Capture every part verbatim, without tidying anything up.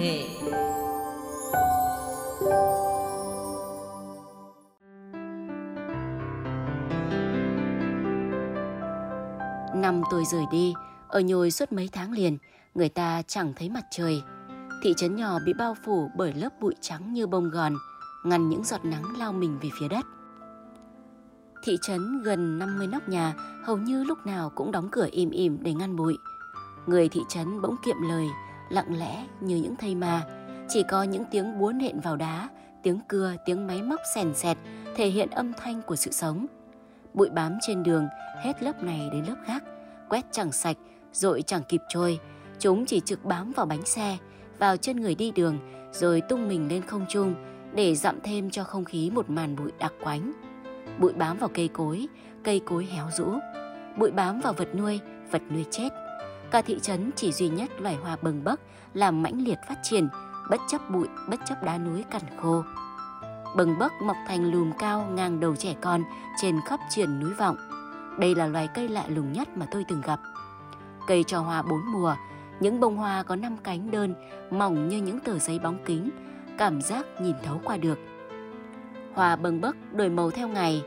nghệ. Năm tôi rời đi, ở Nhồi suốt mấy tháng liền, người ta chẳng thấy mặt trời. Thị trấn nhỏ bị bao phủ bởi lớp bụi trắng như bông gòn, ngăn những giọt nắng lao mình về phía đất. Thị trấn gần năm mươi nóc nhà, hầu như lúc nào cũng đóng cửa im ỉm để ngăn bụi. Người thị trấn bỗng kiệm lời, lặng lẽ như những thây ma. Chỉ có những tiếng búa nện vào đá, tiếng cưa, tiếng máy móc xèn xẹt thể hiện âm thanh của sự sống. Bụi bám trên đường, hết lớp này đến lớp khác, quét chẳng sạch, dội chẳng kịp trôi. Chúng chỉ trực bám vào bánh xe, vào chân người đi đường, rồi tung mình lên không trung để dặm thêm cho không khí một màn bụi đặc quánh. Bụi bám vào cây cối, cây cối héo rũ. Bụi bám vào vật nuôi, vật nuôi chết. Cả thị trấn chỉ duy nhất loài hoa bừng bấc làm mãnh liệt phát triển, bất chấp bụi, bất chấp đá núi cằn khô. Bừng bấc mọc thành lùm cao ngang đầu trẻ con trên khắp triền núi vọng. Đây là loài cây lạ lùng nhất mà tôi từng gặp. Cây cho hoa bốn mùa, những bông hoa có năm cánh đơn, mỏng như những tờ giấy bóng kính, cảm giác nhìn thấu qua được. Hoa bâng bấc đổi màu theo ngày.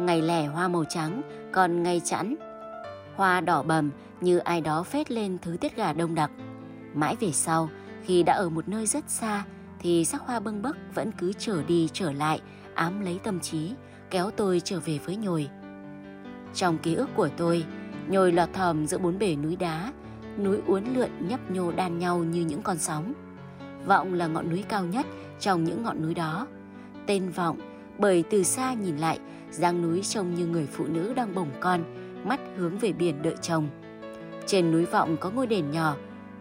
Ngày lẻ hoa màu trắng, còn ngày chẵn, hoa đỏ bầm như ai đó phết lên thứ tiết gà đông đặc. Mãi về sau, khi đã ở một nơi rất xa, thì sắc hoa bâng bấc vẫn cứ trở đi trở lại, ám lấy tâm trí, kéo tôi trở về với Nhồi. Trong ký ức của tôi, Nhồi lọt thỏm giữa bốn bể núi đá, núi uốn lượn nhấp nhô đan nhau như những con sóng. Vọng là ngọn núi cao nhất trong những ngọn núi đó. Tên Vọng bởi từ xa nhìn lại, dáng núi trông như người phụ nữ đang bồng con, mắt hướng về biển đợi chồng. Trên núi Vọng có ngôi đền nhỏ.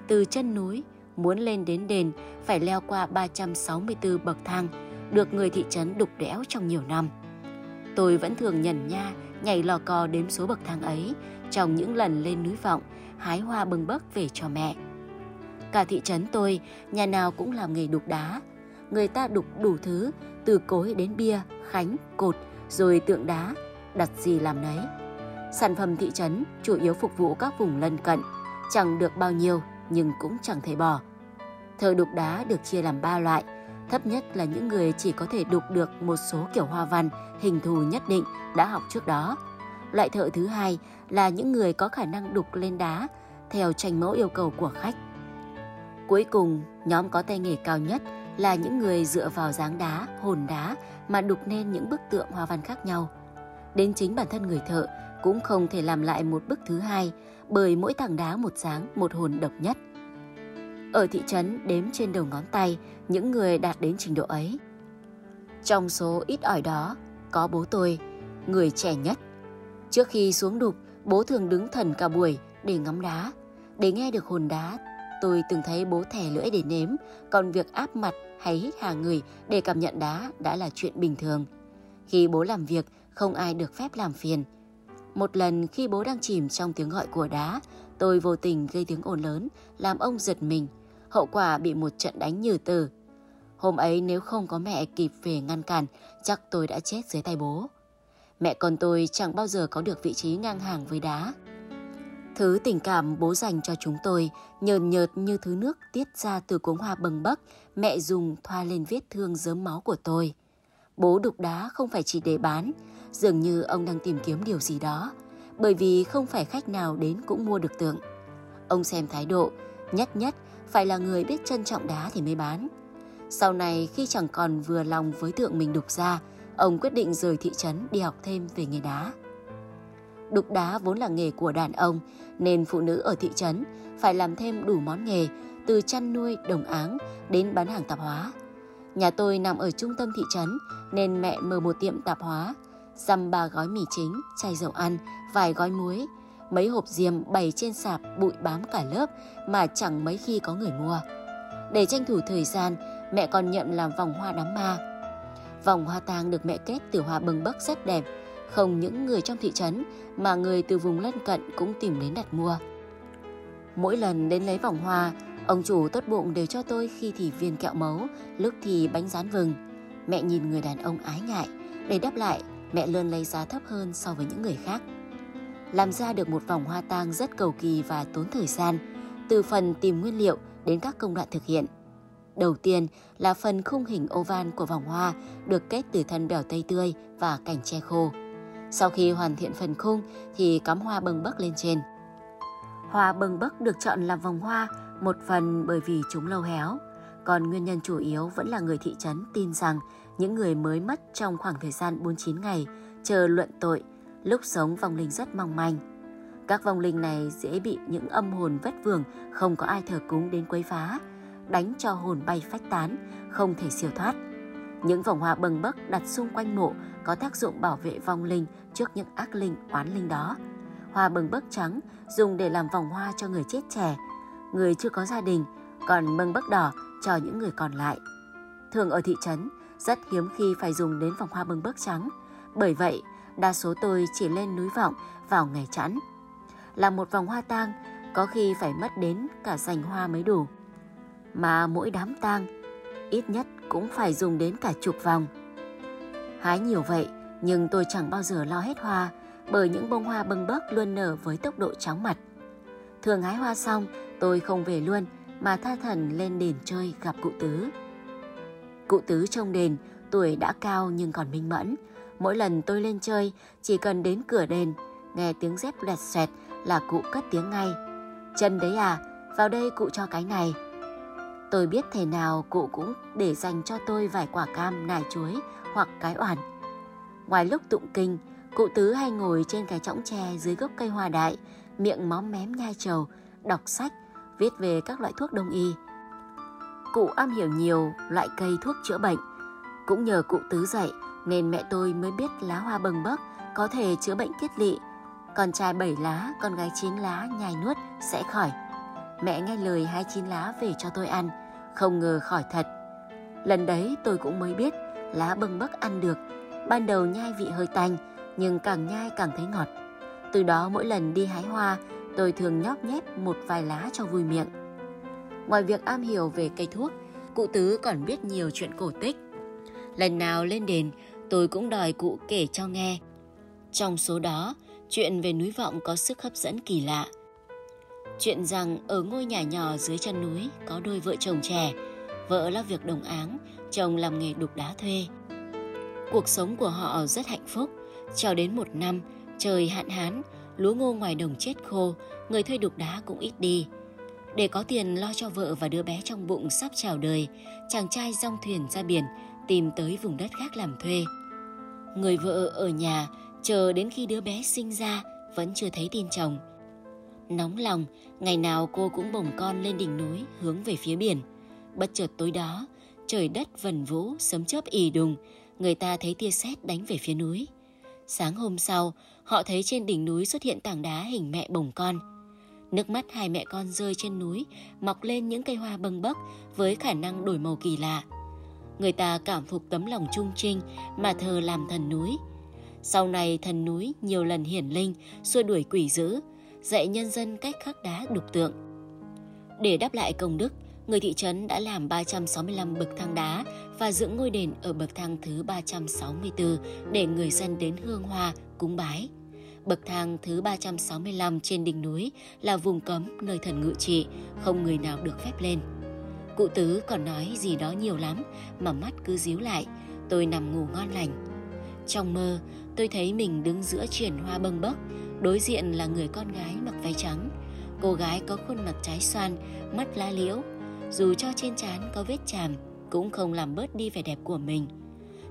Từ chân núi, muốn lên đến đền phải leo qua ba trăm sáu mươi tư bậc thang, được người thị trấn đục đẽo trong nhiều năm. Tôi vẫn thường nhẩn nha, nhảy lò cò đếm số bậc thang ấy trong những lần lên núi Vọng, hái hoa bâng bấc về cho mẹ. Cả thị trấn tôi, nhà nào cũng làm nghề đục đá. Người ta đục đủ thứ, từ cối đến bia, khánh, cột, rồi tượng đá, đặt gì làm nấy. Sản phẩm thị trấn chủ yếu phục vụ các vùng lân cận, chẳng được bao nhiêu nhưng cũng chẳng thể bỏ. Thợ đục đá được chia làm ba loại, thấp nhất là những người chỉ có thể đục được một số kiểu hoa văn, hình thù nhất định đã học trước đó. Loại thợ thứ hai là những người có khả năng đục lên đá theo tranh mẫu yêu cầu của khách. Cuối cùng, nhóm có tay nghề cao nhất là những người dựa vào dáng đá, hồn đá mà đục nên những bức tượng hoa văn khác nhau. Đến chính bản thân người thợ cũng không thể làm lại một bức thứ hai, bởi mỗi tảng đá một dáng, một hồn độc nhất. Ở thị trấn đếm trên đầu ngón tay những người đạt đến trình độ ấy. Trong số ít ỏi đó có bố tôi, người trẻ nhất. Trước khi xuống đục, bố thường đứng thần cả buổi để ngắm đá, để nghe được hồn đá. Tôi từng thấy bố thè lưỡi để nếm, còn việc áp mặt hay hít hà người để cảm nhận đá đã là chuyện bình thường. Khi bố làm việc, không ai được phép làm phiền. Một lần khi bố đang chìm trong tiếng gọi của đá, tôi vô tình gây tiếng ồn lớn, làm ông giật mình. Hậu quả bị một trận đánh như tử. Hôm ấy nếu không có mẹ kịp về ngăn cản, chắc tôi đã chết dưới tay bố. Mẹ con tôi chẳng bao giờ có được vị trí ngang hàng với đá. Thứ tình cảm bố dành cho chúng tôi nhờn nhợt như thứ nước tiết ra từ cuống hoa bâng bấc mẹ dùng thoa lên vết thương rớm máu của tôi. Bố đục đá không phải chỉ để bán, dường như ông đang tìm kiếm điều gì đó, bởi vì không phải khách nào đến cũng mua được tượng. Ông xem thái độ, nhất nhất phải là người biết trân trọng đá thì mới bán. Sau này khi chẳng còn vừa lòng với tượng mình đục ra, ông quyết định rời thị trấn đi học thêm về nghề đá. Đục đá vốn là nghề của đàn ông, nên phụ nữ ở thị trấn phải làm thêm đủ món nghề, từ chăn nuôi, đồng áng đến bán hàng tạp hóa. Nhà tôi nằm ở trung tâm thị trấn, nên mẹ mở một tiệm tạp hóa, dăm ba gói mì chính, chai dầu ăn, vài gói muối, mấy hộp diêm bày trên sạp bụi bám cả lớp mà chẳng mấy khi có người mua. Để tranh thủ thời gian, mẹ còn nhận làm vòng hoa đám ma. Vòng hoa tang được mẹ kết từ hoa bâng bấc rất đẹp, không những người trong thị trấn mà người từ vùng lân cận cũng tìm đến đặt mua. Mỗi lần đến lấy vòng hoa, ông chủ tốt bụng đều cho tôi khi thì viên kẹo mấu, lúc thì bánh rán vừng. Mẹ nhìn người đàn ông ái ngại, để đáp lại mẹ luôn lấy giá thấp hơn so với những người khác. Làm ra được một vòng hoa tang rất cầu kỳ và tốn thời gian, từ phần tìm nguyên liệu đến các công đoạn thực hiện. Đầu tiên là phần khung hình oval của vòng hoa được kết từ thân bèo tây tươi và cành tre khô. Sau khi hoàn thiện phần khung thì cắm hoa bâng bấc lên trên. Hoa bâng bấc được chọn làm vòng hoa một phần bởi vì chúng lâu héo, còn nguyên nhân chủ yếu vẫn là người thị trấn tin rằng những người mới mất trong khoảng thời gian bốn mươi chín ngày chờ luận tội, lúc sống vong linh rất mong manh. Các vong linh này dễ bị những âm hồn vất vưởng không có ai thờ cúng đến quấy phá, đánh cho hồn bay phách tán, không thể siêu thoát. Những vòng hoa bâng bấc đặt xung quanh mộ có tác dụng bảo vệ vong linh trước những ác linh oán linh đó. Hoa bâng bấc trắng dùng để làm vòng hoa cho người chết trẻ, người chưa có gia đình, còn bâng bấc đỏ cho những người còn lại. Thường ở thị trấn, rất hiếm khi phải dùng đến vòng hoa bâng bấc trắng, bởi vậy đa số tôi chỉ lên núi vọng vào ngày chẵn. Là một vòng hoa tang, có khi phải mất đến cả giành hoa mới đủ. Mà mỗi đám tang, ít nhất cũng phải dùng đến cả chục vòng. Hái nhiều vậy, nhưng tôi chẳng bao giờ lo hết hoa, bởi những bông hoa bâng bấc luôn nở với tốc độ chóng mặt. Thường hái hoa xong, tôi không về luôn, mà tha thần lên đền chơi gặp cụ tứ. Cụ tứ trong đền, tuổi đã cao nhưng còn minh mẫn. Mỗi lần tôi lên chơi, chỉ cần đến cửa đền, nghe tiếng dép lẹt xoẹt là cụ cất tiếng ngay. Chân đấy à, vào đây cụ cho cái này. Tôi biết thế nào cụ cũng để dành cho tôi vài quả cam, nải chuối hoặc cái oản. Ngoài lúc tụng kinh, cụ tứ hay ngồi trên cái chõng tre dưới gốc cây hoa đại, miệng móm mém nhai trầu, đọc sách, viết về các loại thuốc đông y. Cụ am hiểu nhiều loại cây thuốc chữa bệnh. Cũng nhờ cụ tứ dạy nên mẹ tôi mới biết lá hoa bâng bấc có thể chữa bệnh kiết lỵ. Con trai bảy lá, con gái chín lá nhai nuốt sẽ khỏi. Mẹ nghe lời hái chín lá về cho tôi ăn, không ngờ khỏi thật. Lần đấy tôi cũng mới biết lá bâng bấc ăn được. Ban đầu nhai vị hơi tanh, nhưng càng nhai càng thấy ngọt. Từ đó mỗi lần đi hái hoa, tôi thường nhóp nhép một vài lá cho vui miệng. Ngoài việc am hiểu về cây thuốc, cụ tứ còn biết nhiều chuyện cổ tích. Lần nào lên đền, tôi cũng đòi cụ kể cho nghe. Trong số đó, chuyện về núi vọng có sức hấp dẫn kỳ lạ. Chuyện rằng ở ngôi nhà nhỏ dưới chân núi có đôi vợ chồng trẻ, vợ lo việc đồng áng, chồng làm nghề đục đá thuê. Cuộc sống của họ rất hạnh phúc, cho đến một năm, trời hạn hán, lúa ngô ngoài đồng chết khô, người thuê đục đá cũng ít đi. Để có tiền lo cho vợ và đứa bé trong bụng sắp chào đời, chàng trai dong thuyền ra biển, tìm tới vùng đất khác làm thuê. Người vợ ở nhà, chờ đến khi đứa bé sinh ra, vẫn chưa thấy tin chồng. Nóng lòng, ngày nào cô cũng bồng con lên đỉnh núi hướng về phía biển. Bất chợt tối đó, trời đất vần vũ, sấm chớp ì đùng, người ta thấy tia sét đánh về phía núi. Sáng hôm sau, họ thấy trên đỉnh núi xuất hiện tảng đá hình mẹ bồng con. Nước mắt hai mẹ con rơi trên núi, mọc lên những cây hoa bâng bấc với khả năng đổi màu kỳ lạ. Người ta cảm phục tấm lòng trung trinh mà thờ làm thần núi. Sau này thần núi nhiều lần hiển linh, xua đuổi quỷ dữ, dạy nhân dân cách khắc đá đục tượng. Để đáp lại công đức, người thị trấn đã làm ba trăm sáu mươi lăm bậc thang đá và dựng ngôi đền ở bậc thang thứ ba trăm sáu mươi tư để người dân đến hương hoa cúng bái. Bậc thang thứ ba trăm sáu mươi lăm trên đỉnh núi là vùng cấm nơi thần ngự trị, không người nào được phép lên. Cụ tứ còn nói gì đó nhiều lắm mà mắt cứ díu lại, tôi nằm ngủ ngon lành. Trong mơ, tôi thấy mình đứng giữa triển hoa bâng bấc, đối diện là người con gái mặc váy trắng. Cô gái có khuôn mặt trái xoan, mắt lá liễu, dù cho trên trán có vết chàm cũng không làm bớt đi vẻ đẹp của mình.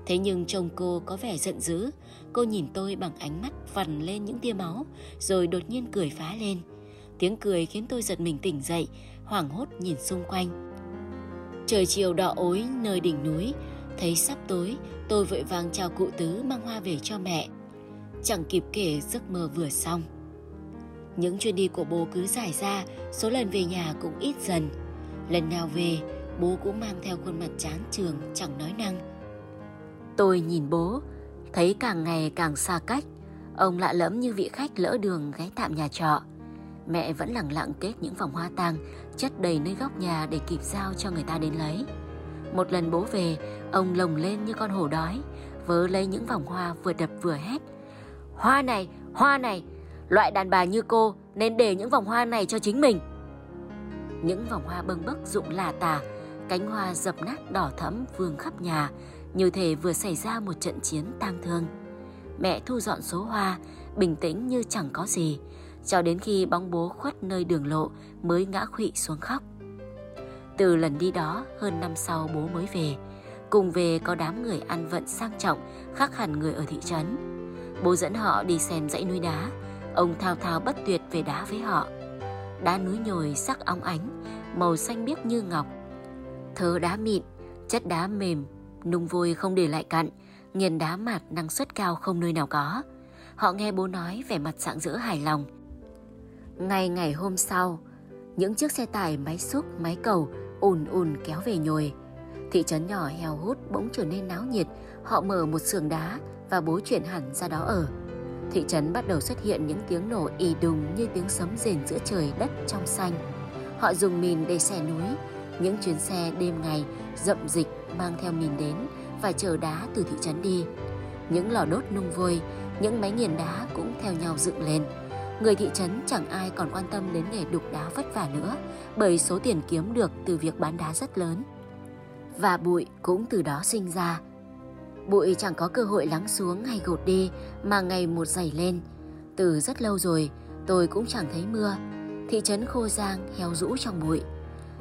Thế nhưng chồng cô có vẻ giận dữ, cô nhìn tôi bằng ánh mắt vằn lên những tia máu, rồi đột nhiên cười phá lên. Tiếng cười khiến tôi giật mình tỉnh dậy, hoảng hốt nhìn xung quanh. Trời chiều đỏ ối nơi đỉnh núi, thấy sắp tối, tôi vội vàng chào cụ tứ mang hoa về cho mẹ. Chẳng kịp kể giấc mơ vừa xong. Những chuyến đi của bố cứ giải ra, số lần về nhà cũng ít dần. Lần nào về, bố cũng mang theo khuôn mặt chán trường, chẳng nói năng. Tôi nhìn bố, thấy càng ngày càng xa cách. Ông lạ lẫm như vị khách lỡ đường ghé tạm nhà trọ. Mẹ vẫn lẳng lặng kết những vòng hoa tang, chất đầy nơi góc nhà để kịp giao cho người ta đến lấy. Một lần bố về, ông lồng lên như con hổ đói, vớ lấy những vòng hoa vừa đập vừa hét. Hoa này, hoa này, loại đàn bà như cô nên để những vòng hoa này cho chính mình. Những vòng hoa bâng bấc rụng lả tả, Cánh hoa dập nát đỏ thẫm vương khắp nhà, như thể vừa xảy ra một trận chiến tang thương. Mẹ thu dọn số hoa, bình tĩnh như chẳng có gì, cho đến khi bóng bố khuất nơi đường lộ mới ngã khuỵu xuống khóc. Từ lần đi đó, hơn năm sau bố mới về. Cùng về có đám người ăn vận sang trọng, khác hẳn người ở thị trấn. Bố dẫn họ đi xem dãy núi đá. Ông thao thao bất tuyệt về đá với họ. Đá núi nhồi sắc óng ánh, màu xanh biếc như ngọc. Thớ đá mịn, chất đá mềm, nung vôi không để lại cặn, nghiền đá mạt năng suất cao không nơi nào có. Họ nghe bố nói vẻ mặt rạng rỡ hài lòng. Ngày ngày hôm sau, những chiếc xe tải máy xúc, máy cầu ùn ùn kéo về nhồi. Thị trấn nhỏ heo hút bỗng trở nên náo nhiệt. Họ mở một xưởng đá và bố chuyển hẳn ra đó ở. Thị trấn bắt đầu xuất hiện những tiếng nổ ì đùng như tiếng sấm rền giữa trời đất trong xanh. Họ dùng mìn để xẻ núi. Những chuyến xe đêm ngày rậm dịch mang theo mìn đến và chở đá từ thị trấn đi. Những lò đốt nung vôi, những máy nghiền đá cũng theo nhau dựng lên. Người thị trấn chẳng ai còn quan tâm đến nghề đục đá vất vả nữa, bởi số tiền kiếm được từ việc bán đá rất lớn. Và bụi cũng từ đó sinh ra. Bụi chẳng có cơ hội lắng xuống hay gột đi mà ngày một dày lên. Từ rất lâu rồi tôi cũng chẳng thấy mưa. Thị trấn khô rang héo rũ trong bụi.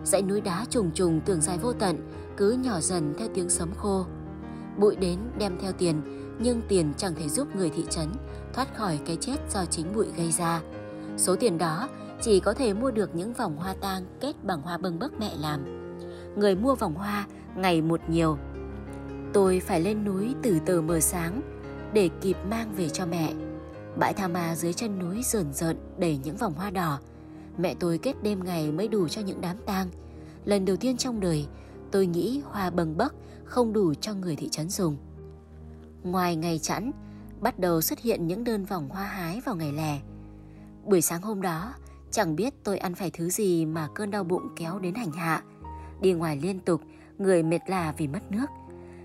Dãy núi đá trùng trùng tưởng dài vô tận cứ nhỏ dần theo tiếng sấm khô. Bụi đến đem theo tiền, nhưng tiền chẳng thể giúp người thị trấn thoát khỏi cái chết do chính bụi gây ra. Số tiền đó chỉ có thể mua được những vòng hoa tang kết bằng hoa bâng bấc mẹ làm. Người mua vòng hoa ngày một nhiều. Tôi phải lên núi từ tờ mờ sáng để kịp mang về cho mẹ. Bãi tha ma dưới chân núi rờn rợn đầy những vòng hoa đỏ. Mẹ tôi kết đêm ngày mới đủ cho những đám tang. Lần đầu tiên trong đời tôi nghĩ hoa bâng bấc không đủ cho người thị trấn dùng. Ngoài ngày chẵn, bắt đầu xuất hiện những đơn vòng hoa hái vào ngày lẻ. Buổi sáng hôm đó, chẳng biết tôi ăn phải thứ gì mà cơn đau bụng kéo đến hành hạ. Đi ngoài liên tục, người mệt lả vì mất nước.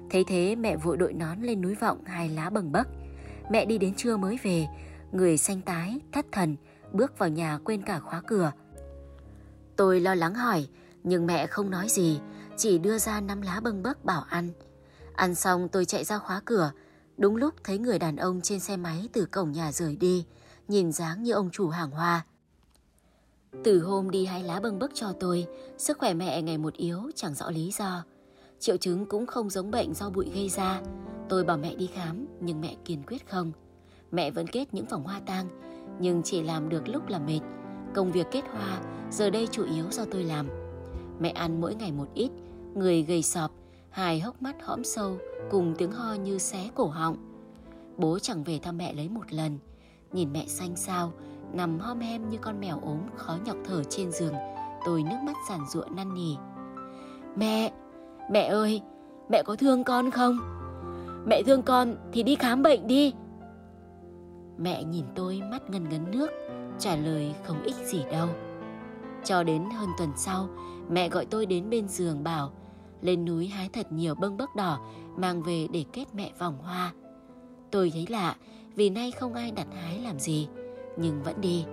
Thấy thế mẹ vội đội nón lên núi vọng hai lá bâng bấc. Mẹ đi đến trưa mới về, người xanh tái, thất thần, bước vào nhà quên cả khóa cửa. Tôi lo lắng hỏi, nhưng mẹ không nói gì, chỉ đưa ra năm lá bâng bấc bảo ăn. Ăn xong tôi chạy ra khóa cửa, đúng lúc thấy người đàn ông trên xe máy từ cổng nhà rời đi, nhìn dáng như ông chủ hàng hoa. Từ hôm đi hái lá bâng bấc cho tôi, sức khỏe mẹ ngày một yếu chẳng rõ lý do. Triệu chứng cũng không giống bệnh do bụi gây ra. Tôi bảo mẹ đi khám, nhưng mẹ kiên quyết không. Mẹ vẫn kết những vòng hoa tang, nhưng chỉ làm được lúc là mệt. Công việc kết hoa giờ đây chủ yếu do tôi làm. Mẹ ăn mỗi ngày một ít, người gầy sọp, hài hốc mắt hõm sâu cùng tiếng ho như xé cổ họng. Bố chẳng về thăm mẹ lấy một lần. Nhìn mẹ xanh xao, nằm hom hem như con mèo ốm khó nhọc thở trên giường, tôi nước mắt giàn giụa năn nỉ. Mẹ, mẹ ơi, mẹ có thương con không? Mẹ thương con thì đi khám bệnh đi. Mẹ nhìn tôi mắt ngần ngấn nước, trả lời không ích gì đâu. Cho đến hơn tuần sau, mẹ gọi tôi đến bên giường bảo lên núi hái thật nhiều bâng bấc đỏ mang về để kết mẹ vòng hoa. Tôi thấy lạ vì nay không ai đặt hái làm gì, nhưng vẫn đi.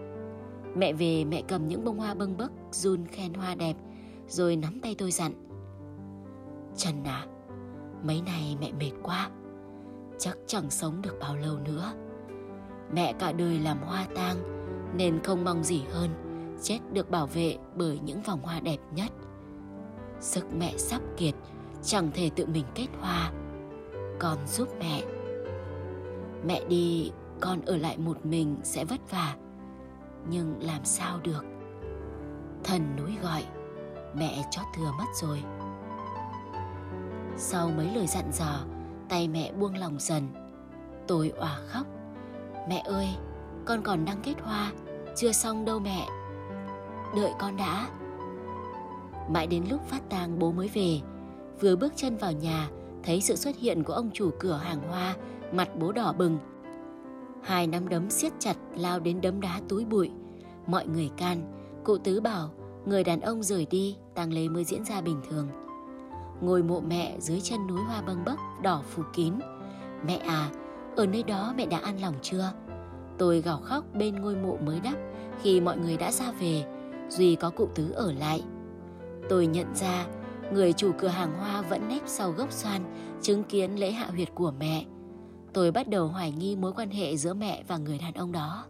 Mẹ về, mẹ cầm những bông hoa bâng bấc run khen hoa đẹp, rồi nắm tay tôi dặn: Trần à, mấy nay mẹ mệt quá, chắc chẳng sống được bao lâu nữa. Mẹ cả đời làm hoa tang nên không mong gì hơn chết được bảo vệ bởi những vòng hoa đẹp nhất. Sức mẹ sắp kiệt, chẳng thể tự mình kết hoa. Con giúp mẹ. Mẹ đi, con ở lại một mình sẽ vất vả, nhưng làm sao được. Thần núi gọi, mẹ chót thừa mất rồi. Sau mấy lời dặn dò, tay mẹ buông lỏng dần. Tôi òa khóc: Mẹ ơi, con còn đang kết hoa, chưa xong đâu mẹ. Đợi con đã. Mãi đến lúc phát tang bố mới về. Vừa bước chân vào nhà, thấy sự xuất hiện của ông chủ cửa hàng hoa, mặt bố đỏ bừng. Hai nắm đấm siết chặt lao đến đấm đá túi bụi. Mọi người can, cụ Tứ bảo người đàn ông rời đi, tang lễ mới diễn ra bình thường. Ngôi mộ mẹ dưới chân núi hoa bâng bấc đỏ phủ kín. Mẹ à, ở nơi đó mẹ đã an lòng chưa? Tôi gào khóc bên ngôi mộ mới đắp khi mọi người đã ra về, duy có cụ Tứ ở lại. Tôi nhận ra người chủ cửa hàng hoa vẫn nép sau gốc xoan, chứng kiến lễ hạ huyệt của mẹ. Tôi bắt đầu hoài nghi mối quan hệ giữa mẹ và người đàn ông đó.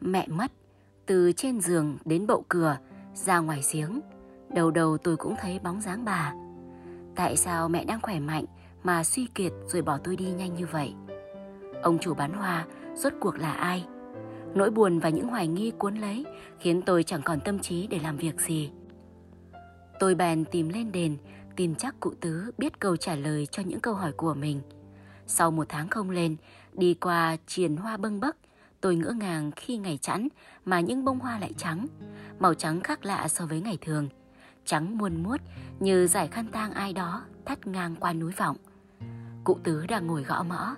Mẹ mất, từ trên giường đến bộ cửa, ra ngoài giếng, đầu đầu tôi cũng thấy bóng dáng bà. Tại sao mẹ đang khỏe mạnh mà suy kiệt rồi bỏ tôi đi nhanh như vậy? Ông chủ bán hoa rốt cuộc là ai? Nỗi buồn và những hoài nghi cuốn lấy khiến tôi chẳng còn tâm trí để làm việc gì. Tôi bèn tìm lên đền, tìm chắc cụ Tứ biết câu trả lời cho những câu hỏi của mình. Sau một tháng không lên, đi qua triền hoa bâng bấc, tôi ngỡ ngàng khi ngày chẵn mà những bông hoa lại trắng, màu trắng khác lạ so với ngày thường, trắng muôn muốt như dải khăn tang ai đó thắt ngang qua núi vọng. Cụ Tứ đang ngồi gõ mõ,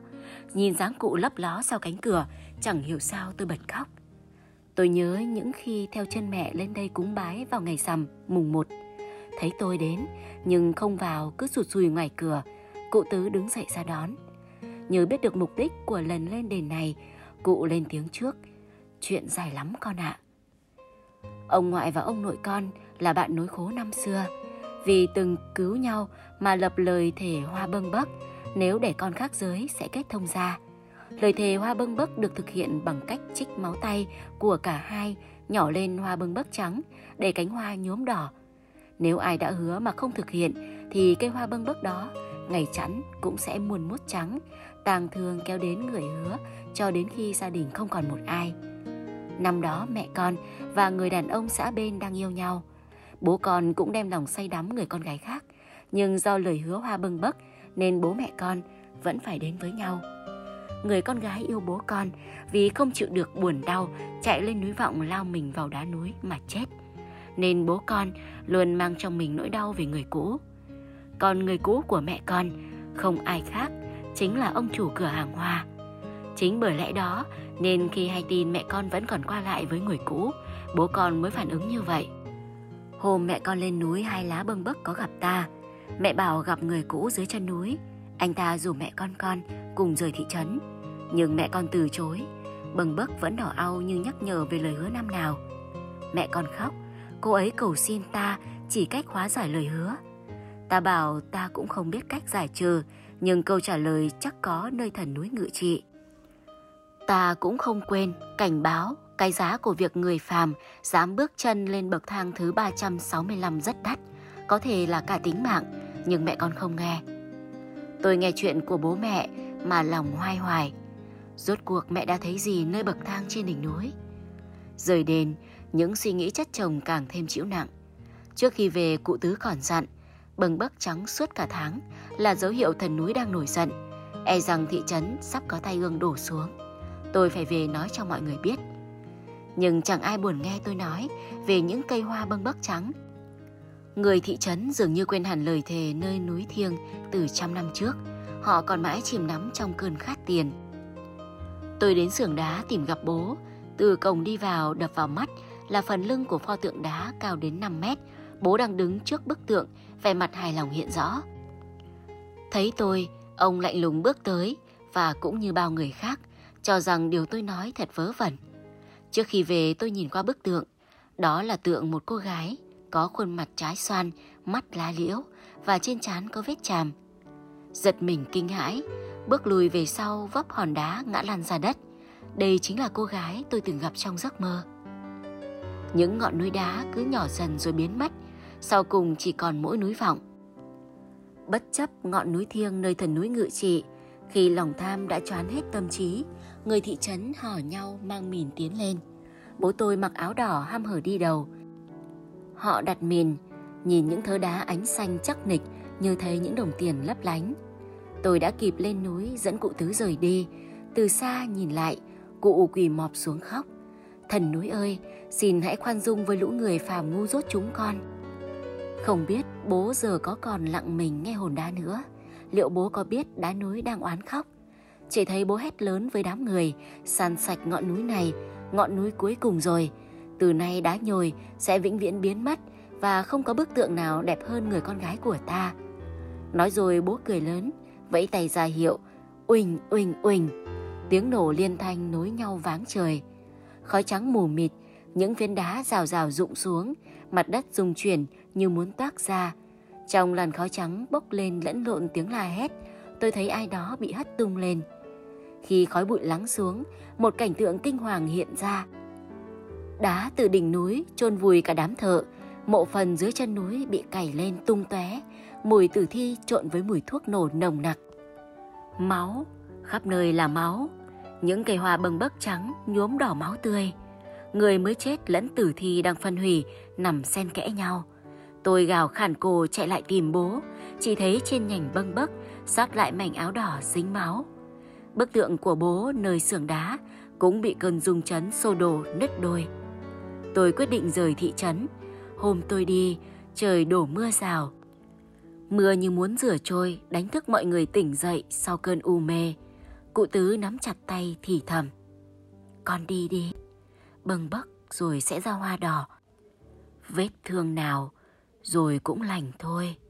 nhìn dáng cụ lấp ló sau cánh cửa, chẳng hiểu sao tôi bật khóc. Tôi nhớ những khi theo chân mẹ lên đây cúng bái vào ngày rằm mùng một. Thấy tôi đến nhưng không vào, cứ sụt sùi ngoài cửa, cụ Tứ đứng dậy ra đón. Nhớ biết được mục đích của lần lên đền này, cụ lên tiếng trước. Chuyện dài lắm con ạ. Ông ngoại và ông nội con là bạn nối khố năm xưa. Vì từng cứu nhau mà lập lời thề hoa bâng bấc, nếu để con khác giới sẽ kết thông gia. Lời thề hoa bâng bấc được thực hiện bằng cách trích máu tay của cả hai nhỏ lên hoa bâng bấc trắng để cánh hoa nhuốm đỏ. Nếu ai đã hứa mà không thực hiện thì cây hoa bâng bấc đó ngày chẵn cũng sẽ muôn mốt trắng, tang thương kéo đến người hứa cho đến khi gia đình không còn một ai. Năm đó mẹ con và người đàn ông xã bên đang yêu nhau. Bố con cũng đem lòng say đắm người con gái khác, nhưng do lời hứa hoa bâng bấc nên bố mẹ con vẫn phải đến với nhau. Người con gái yêu bố con vì không chịu được buồn đau, chạy lên núi vọng lao mình vào đá núi mà chết, nên bố con luôn mang trong mình nỗi đau về người cũ. Còn người cũ của mẹ con không ai khác chính là ông chủ cửa hàng hoa. Chính bởi lẽ đó nên khi hay tin mẹ con vẫn còn qua lại với người cũ, bố con mới phản ứng như vậy. Hôm mẹ con lên núi, hai lá bâng bấc có gặp ta. Mẹ bảo gặp người cũ dưới chân núi. Anh ta rủ mẹ con con cùng rời thị trấn, nhưng mẹ con từ chối. Bâng bấc vẫn đỏ au như nhắc nhở về lời hứa năm nào. Mẹ con khóc, cô ấy cầu xin ta chỉ cách hóa giải lời hứa. Ta bảo ta cũng không biết cách giải trừ, nhưng câu trả lời chắc có nơi thần núi ngự trị. Ta cũng không quên cảnh báo cái giá của việc người phàm dám bước chân lên bậc thang thứ ba trăm sáu mươi lăm rất đắt, có thể là cả tính mạng, nhưng mẹ con không nghe. Tôi nghe chuyện của bố mẹ mà lòng hoai hoài. Rốt cuộc mẹ đã thấy gì nơi bậc thang trên đỉnh núi? Rời đền, những suy nghĩ chất chồng càng thêm trĩu nặng. Trước khi về, cụ Tứ còn dặn, bâng bấc trắng suốt cả tháng là dấu hiệu thần núi đang nổi giận, e rằng thị trấn sắp có tai ương đổ xuống. Tôi phải về nói cho mọi người biết. Nhưng chẳng ai buồn nghe tôi nói về những cây hoa bâng bấc trắng. Người thị trấn dường như quên hẳn lời thề nơi núi thiêng từ trăm năm trước. Họ còn mãi chìm đắm trong cơn khát tiền. Tôi đến xưởng đá tìm gặp bố. Từ cổng đi vào, đập vào mắt là phần lưng của pho tượng đá cao đến năm mét. Bố đang đứng trước bức tượng, vẻ mặt hài lòng hiện rõ. Thấy tôi, ông lạnh lùng bước tới và cũng như bao người khác, cho rằng điều tôi nói thật vớ vẩn. Trước khi về, tôi nhìn qua bức tượng. Đó là tượng một cô gái có khuôn mặt trái xoan, mắt lá liễu và trên trán có vết chàm. Giật mình kinh hãi, bước lùi về sau, vấp hòn đá ngã lăn ra đất. Đây chính là cô gái tôi từng gặp trong giấc mơ. Những ngọn núi đá cứ nhỏ dần rồi biến mất, sau cùng chỉ còn mỗi núi vọng. Bất chấp ngọn núi thiêng nơi thần núi ngự trị, khi lòng tham đã choán hết tâm trí, người thị trấn hò nhau mang mìn tiến lên. Bố tôi mặc áo đỏ ham hở đi đầu. Họ đặt mìn, nhìn những thớ đá ánh xanh chắc nịch như thấy những đồng tiền lấp lánh. Tôi đã kịp lên núi dẫn cụ Tứ rời đi. Từ xa nhìn lại, cụ quỳ mọp xuống khóc. Thần núi ơi, xin hãy khoan dung với lũ người phàm ngu dốt chúng con. Không biết bố giờ có còn lặng mình nghe hồn đá nữa. Liệu bố có biết đá núi đang oán khóc? Chỉ thấy bố hét lớn với đám người, san sạch ngọn núi này, ngọn núi cuối cùng rồi. Từ nay đá nhồi sẽ vĩnh viễn biến mất và không có bức tượng nào đẹp hơn người con gái của ta. Nói rồi bố cười lớn, vẫy tay ra hiệu, uỳnh uỳnh uỳnh. Tiếng nổ liên thanh nối nhau váng trời. Khói trắng mù mịt, những phiến đá rào rào rụng xuống, mặt đất rung chuyển như muốn toác ra. Trong làn khói trắng bốc lên lẫn lộn tiếng la hét, tôi thấy ai đó bị hất tung lên. Khi khói bụi lắng xuống, một cảnh tượng kinh hoàng hiện ra. Đá từ đỉnh núi chôn vùi cả đám thợ, mộ phần dưới chân núi bị cày lên tung tóe, mùi tử thi trộn với mùi thuốc nổ nồng nặc. Máu, khắp nơi là máu, những cây hoa bâng bấc trắng nhuốm đỏ máu tươi. Người mới chết lẫn tử thi đang phân hủy nằm xen kẽ nhau. Tôi gào khản cổ chạy lại tìm bố, chỉ thấy trên nhành bâng bấc sót lại mảnh áo đỏ dính máu. Bức tượng của bố nơi xưởng đá cũng bị cơn rung chấn xô đổ nứt đôi. Tôi quyết định rời thị trấn. Hôm tôi đi, trời đổ mưa rào. Mưa như muốn rửa trôi, đánh thức mọi người tỉnh dậy sau cơn u mê. Cụ Tứ nắm chặt tay thì thầm: "Con đi đi, bâng bấc rồi sẽ ra hoa đỏ. Vết thương nào rồi cũng lành thôi."